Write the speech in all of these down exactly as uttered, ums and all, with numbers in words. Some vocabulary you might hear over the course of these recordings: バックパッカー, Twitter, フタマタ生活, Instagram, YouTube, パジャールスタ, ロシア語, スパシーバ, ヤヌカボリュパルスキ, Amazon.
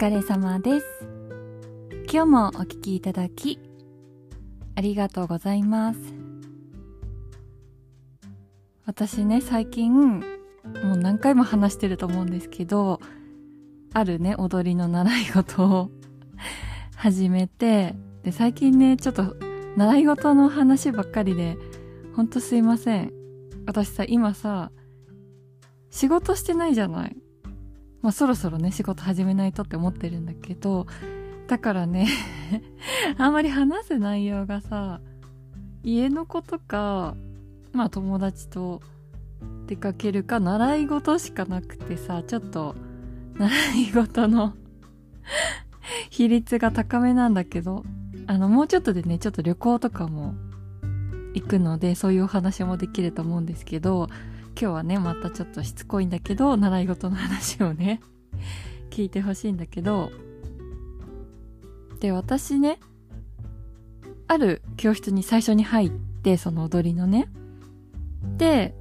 疲れ様です。今日もお聞きいただきありがとうございます。私ね、最近もう何回も話してると思うんですけど、あるね踊りの習い事を始めて、で最近ねちょっと習い事の話ばっかりでほんとすいません。私さ、今さ仕事してないじゃない。まあそろそろね仕事始めないとって思ってるんだけど、だからねあんまり話す内容がさ、家の子とかまあ友達と出かけるか習い事しかなくてさ、ちょっと習い事の比率が高めなんだけど、あのもうちょっとでねちょっと旅行とかも行くので、そういうお話もできると思うんですけど、今日はねまたちょっとしつこいんだけど習い事の話をね聞いてほしいんだけど、で私ねある教室に最初に入って、その踊りのね、で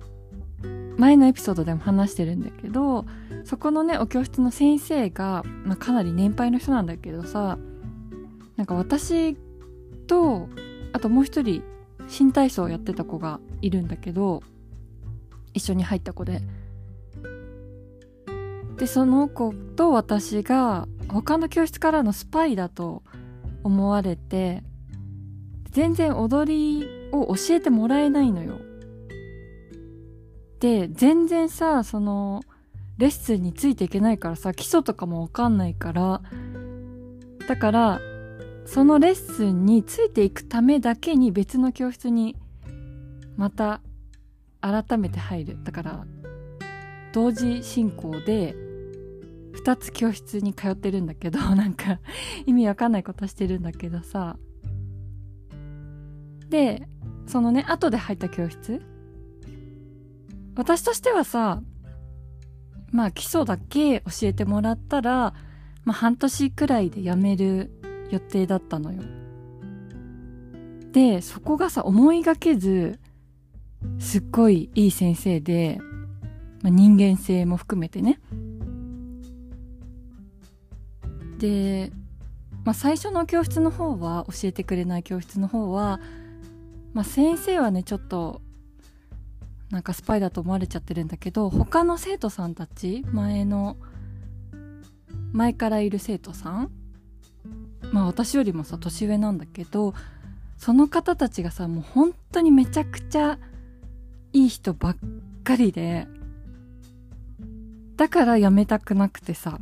前のエピソードでも話してるんだけど、そこのねお教室の先生が、まあ、かなり年配の人なんだけどさ、なんか私とあともう一人新体操をやってた子がいるんだけど、一緒に入った子で、でその子と私が他の教室からのスパイだと思われて、全然踊りを教えてもらえないのよ。で全然さ、そのレッスンについていけないからさ、基礎とかもわかんないから、だからそのレッスンについていくためだけに別の教室にまた改めて入る。だから同時進行でふたつ教室に通ってるんだけど、なんか意味わかんないことしてるんだけどさ、でそのね後で入った教室、私としてはさ、まあ基礎だけ教えてもらったら、まあ半年くらいで辞める予定だったのよ。で、そこがさ、思いがけず、すっごいいい先生で、まあ、人間性も含めてね。で、まあ最初の教室の方は、教えてくれない教室の方は、まあ先生はね、ちょっと、なんかスパイだと思われちゃってるんだけど、他の生徒さんたち、前の前からいる生徒さん、まあ私よりもさ年上なんだけど、その方たちがさ、もう本当にめちゃくちゃいい人ばっかりで、だからやめたくなくてさ、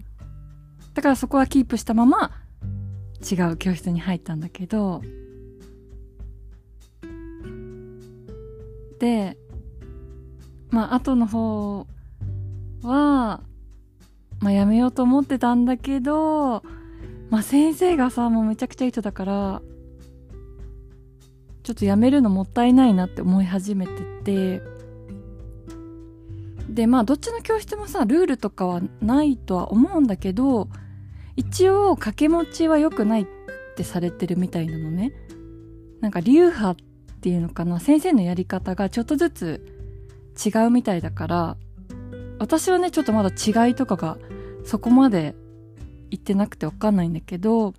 だからそこはキープしたまま違う教室に入ったんだけど、でまあ後の方は、まあ、やめようと思ってたんだけど、まあ、先生がさもうめちゃくちゃいい人だから、ちょっとやめるのもったいないなって思い始めてて、でまあどっちの教室もさルールとかはないとは思うんだけど、一応掛け持ちは良くないってされてるみたいなのね。なんか流派っていうのかな、先生のやり方がちょっとずつ違うみたいだから、私はねちょっとまだ違いとかがそこまで言ってなくて分かんないんだけど、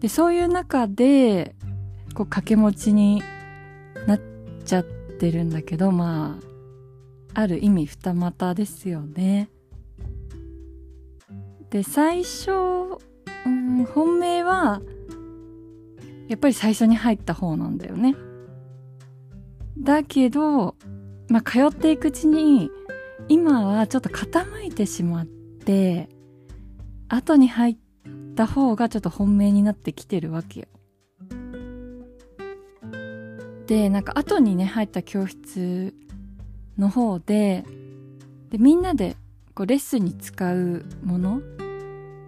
でそういう中でこう掛け持ちになっちゃってるんだけど、まあある意味二股ですよね。で最初、うん、本命はやっぱり最初に入った方なんだよね。だけどまあ、通っていくうちに今はちょっと傾いてしまって、後に入った方がちょっと本命になってきてるわけよ。でなんか後にね入った教室の方で、でみんなでこうレッスンに使うもの、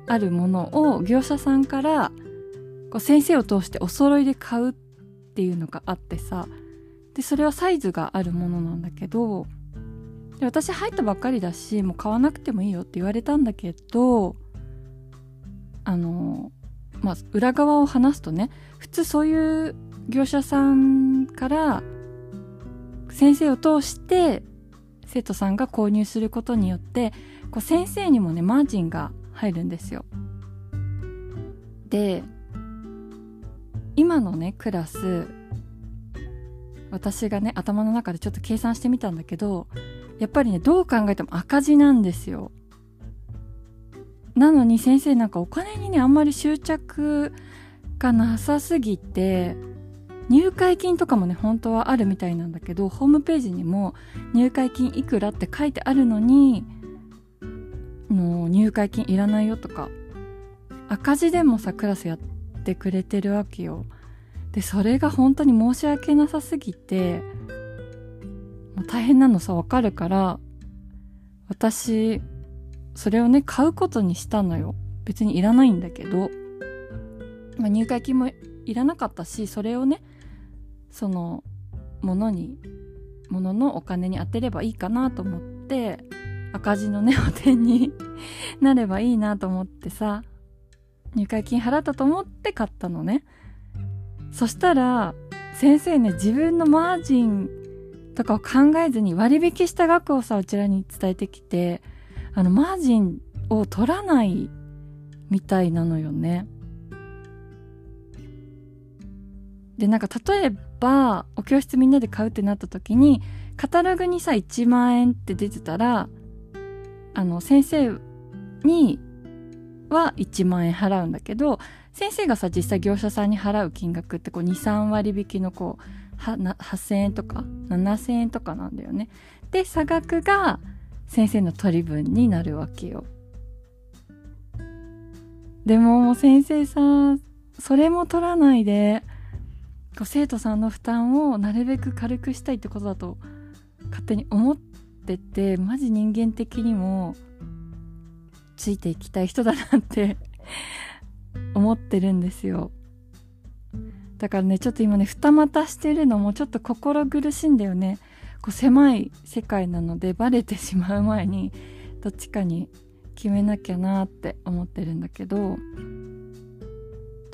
あるものを業者さんからこう先生を通してお揃いで買うっていうのがあってさ、でそれはサイズがあるものなんだけど、で私入ったばっかりだしもう買わなくてもいいよって言われたんだけど、あのまあ裏側を話すとね、普通そういう業者さんから先生を通して生徒さんが購入することによってこう先生にもねマージンが入るんですよ。で、今のねクラス、私がね頭の中でちょっと計算してみたんだけど、やっぱりねどう考えても赤字なんですよ。なのに先生なんかお金にねあんまり執着がなさすぎて、入会金とかもね本当はあるみたいなんだけど、ホームページにも入会金いくらって書いてあるのに、もう入会金いらないよとか、赤字でもさクラスやってくれてるわけよ。でそれが本当に申し訳なさすぎて、もう大変なのさわかるから、私それをね買うことにしたのよ。別にいらないんだけど、まあ、入会金もいらなかったし、それをねそのものにもののお金に当てればいいかなと思って、赤字のね補填になればいいなと思ってさ、入会金払ったと思って買ったのね。そしたら先生ね、自分のマージンとかを考えずに割引した額をさうちらに伝えてきて、あのマージンを取らないみたいなのよね。でなんか例えばお教室みんなで買うってなった時に、カタログにさいちまんえんって出てたら、あの先生にはいちまんえん払うんだけど、先生がさ実際業者さんに払う金額ってこう に,さん 割引のこうはなはっせんえんとかななせんえんとかなんだよね。で差額が先生の取り分になるわけよ。でも先生さそれも取らないで、生徒さんの負担をなるべく軽くしたいってことだと勝手に思ってて、マジ人間的にもついていきたい人だなって思ってるんですよ。だからねちょっと今ね二股してるのもちょっと心苦しいんだよね。こう狭い世界なのでバレてしまう前にどっちかに決めなきゃなって思ってるんだけど、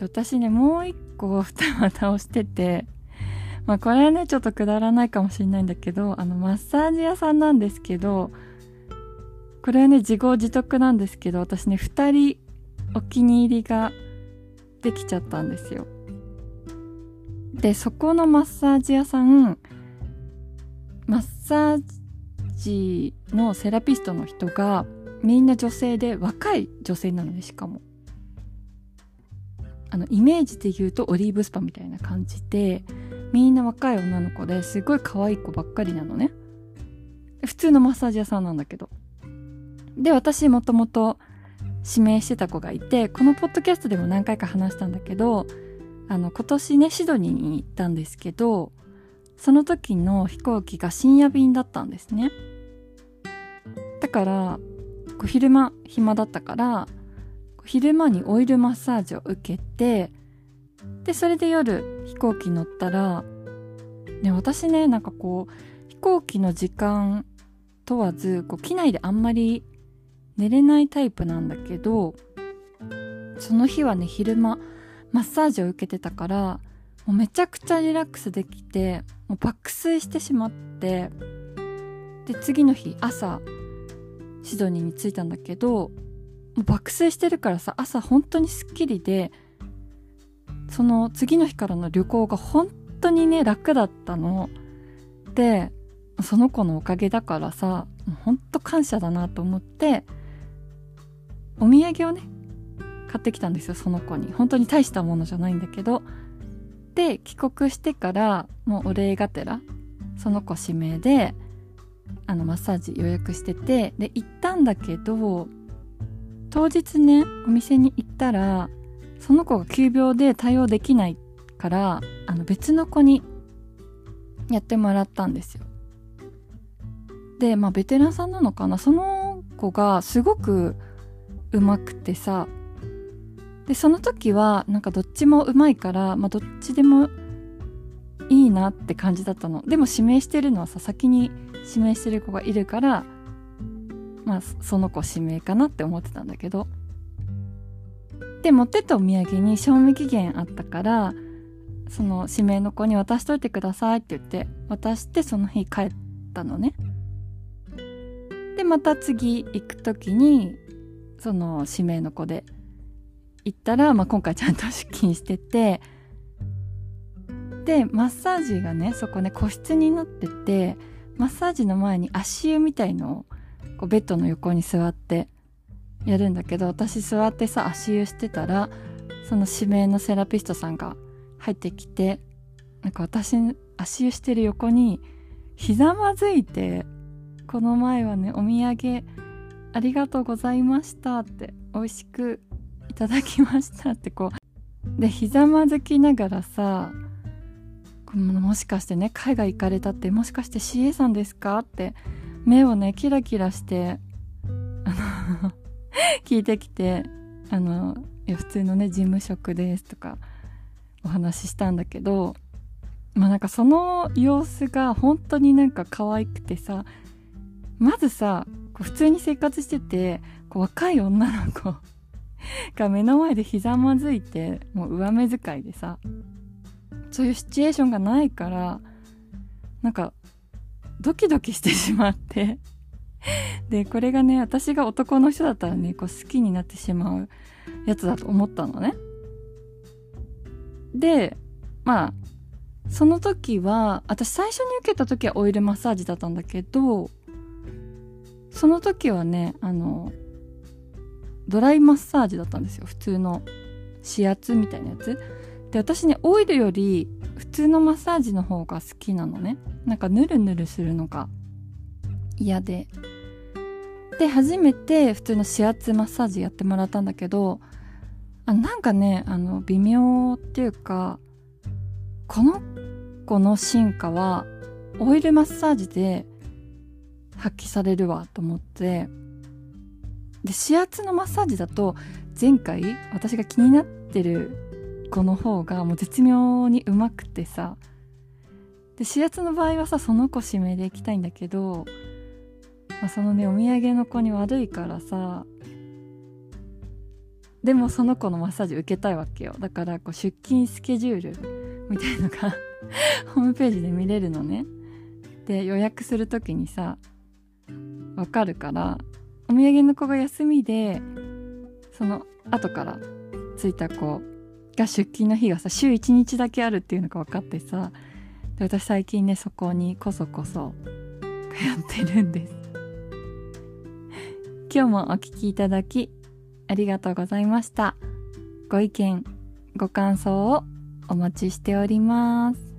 私ねもう一個二股をしてて、まあこれはねちょっとくだらないかもしれないんだけど、あのマッサージ屋さんなんですけど、これはね自業自得なんですけど、私ね二人お気に入りができちゃったんですよ。でそこのマッサージ屋さん、マッサージのセラピストの人がみんな女性で、若い女性なので、しかもあのイメージで言うとオリーブスパみたいな感じで、みんな若い女の子ですごい可愛い子ばっかりなのね。普通のマッサージ屋さんなんだけど、で私もともと指名してた子がいて、このポッドキャストでも何回か話したんだけど、あの今年ねシドニーに行ったんですけど、その時の飛行機が深夜便だったんですね。だからこう昼間暇だったから昼間にオイルマッサージを受けて、でそれで夜飛行機乗ったら、ね、私ねなんかこう飛行機の時間問わずこう機内であんまり寝れないタイプなんだけど、その日はね昼間マッサージを受けてたから、もうめちゃくちゃリラックスできて、もう爆睡してしまって、で次の日朝シドニーに着いたんだけど、もう爆睡してるからさ朝本当にすっきりで、その次の日からの旅行が本当にね楽だったので、その子のおかげだからさ本当感謝だなと思って、お土産をね買ってきたんですよ、その子に。本当に大したものじゃないんだけど。で帰国してからもうお礼がてらその子指名であのマッサージ予約してて、で行ったんだけど、当日ねお店に行ったらその子が急病で対応できないから、あの別の子にやってもらったんですよ。でまあベテランさんなのかな、その子がすごくうまくてさ、でその時はなんかどっちもうまいから、まあ、どっちでもいいなって感じだったの。でも指名してるのはさ先に指名してる子がいるから、まあ、その子指名かなって思ってたんだけど、で持ってったお土産に賞味期限あったから、その指名の子に渡しといてくださいって言って渡して、その日帰ったのね。でまた次行く時にその指名の子で行ったら、まあ、今回ちゃんと出勤してて、でマッサージがね、そこね個室になってて、マッサージの前に足湯みたいのをこうベッドの横に座ってやるんだけど、私座ってさ足湯してたら、その指名のセラピストさんが入ってきて、なんか私足湯してる横にひざまずいて、この前はねお土産ありがとうございましたって、美味しくいただきましたって、こうでひざまずきながらさ、もしかしてね海外行かれたって、もしかして シーエー さんですかって目をねキラキラしてあの聞いてきて、あのいや普通のね事務職ですとかお話ししたんだけど、まあなんかその様子が本当になんか可愛くてさ、まずさこう普通に生活してて、こう若い女の子が目の前でひざまずいて、もう上目遣いでさ、そういうシチュエーションがないから、なんかドキドキしてしまってでこれがね、私が男の人だったらねこう好きになってしまうやつだと思ったのね。でまあその時は、私最初に受けた時はオイルマッサージだったんだけど、その時はねあのドライマッサージだったんですよ、普通の指圧みたいなやつで。私ねオイルより普通のマッサージの方が好きなのね。なんかぬるぬるするのが嫌で、で初めて普通の指圧マッサージやってもらったんだけど、あなんかねあの微妙っていうか、この子の進化はオイルマッサージで発揮されるわと思って、で指圧のマッサージだと前回私が気になってる子の方がもう絶妙にうまくてさ、で指圧の場合はさその子指名で行きたいんだけど、まあ、そのねお土産の子に悪いからさ、でもその子のマッサージ受けたいわけよ。だからこう出勤スケジュールみたいのがホームページで見れるのね。で予約するときにさわかるから、お土産の子が休みでその後から着いた子が出勤の日がさ週いちにちだけあるっていうのが分かってさ、で私最近ねそこにこそこそ通ってるんです。今日もお聞きいただきありがとうございました。ご意見、ご感想をお待ちしております。